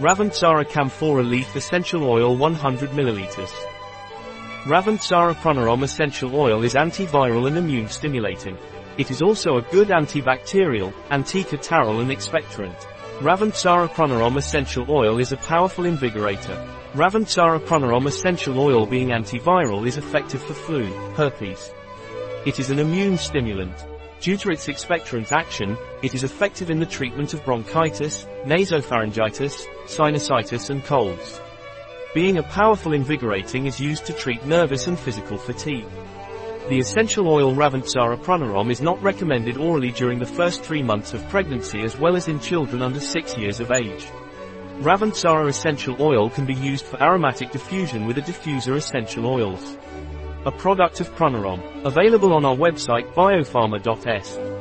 Ravintsara Camphora Leaf Essential Oil 100 ml. Ravintsara Pranarom Essential Oil is antiviral and immune stimulating. It is also a good antibacterial, anticatarrhal and expectorant. Ravintsara Pranarom Essential Oil is a powerful invigorator. Ravintsara Pranarom Essential Oil, being antiviral, is effective for flu, herpes. It is an immune stimulant. Due to its expectorant action, it is effective in the treatment of bronchitis, nasopharyngitis, sinusitis and colds. Being a powerful invigorating, is used to treat nervous and physical fatigue. The essential oil Ravintsara Pranarom is not recommended orally during the first 3 months of pregnancy, as well as in children under 6 years of age. Ravintsara essential oil can be used for aromatic diffusion with a diffuser essential oils. A product of Pranarom, available on our website bio-farma.es.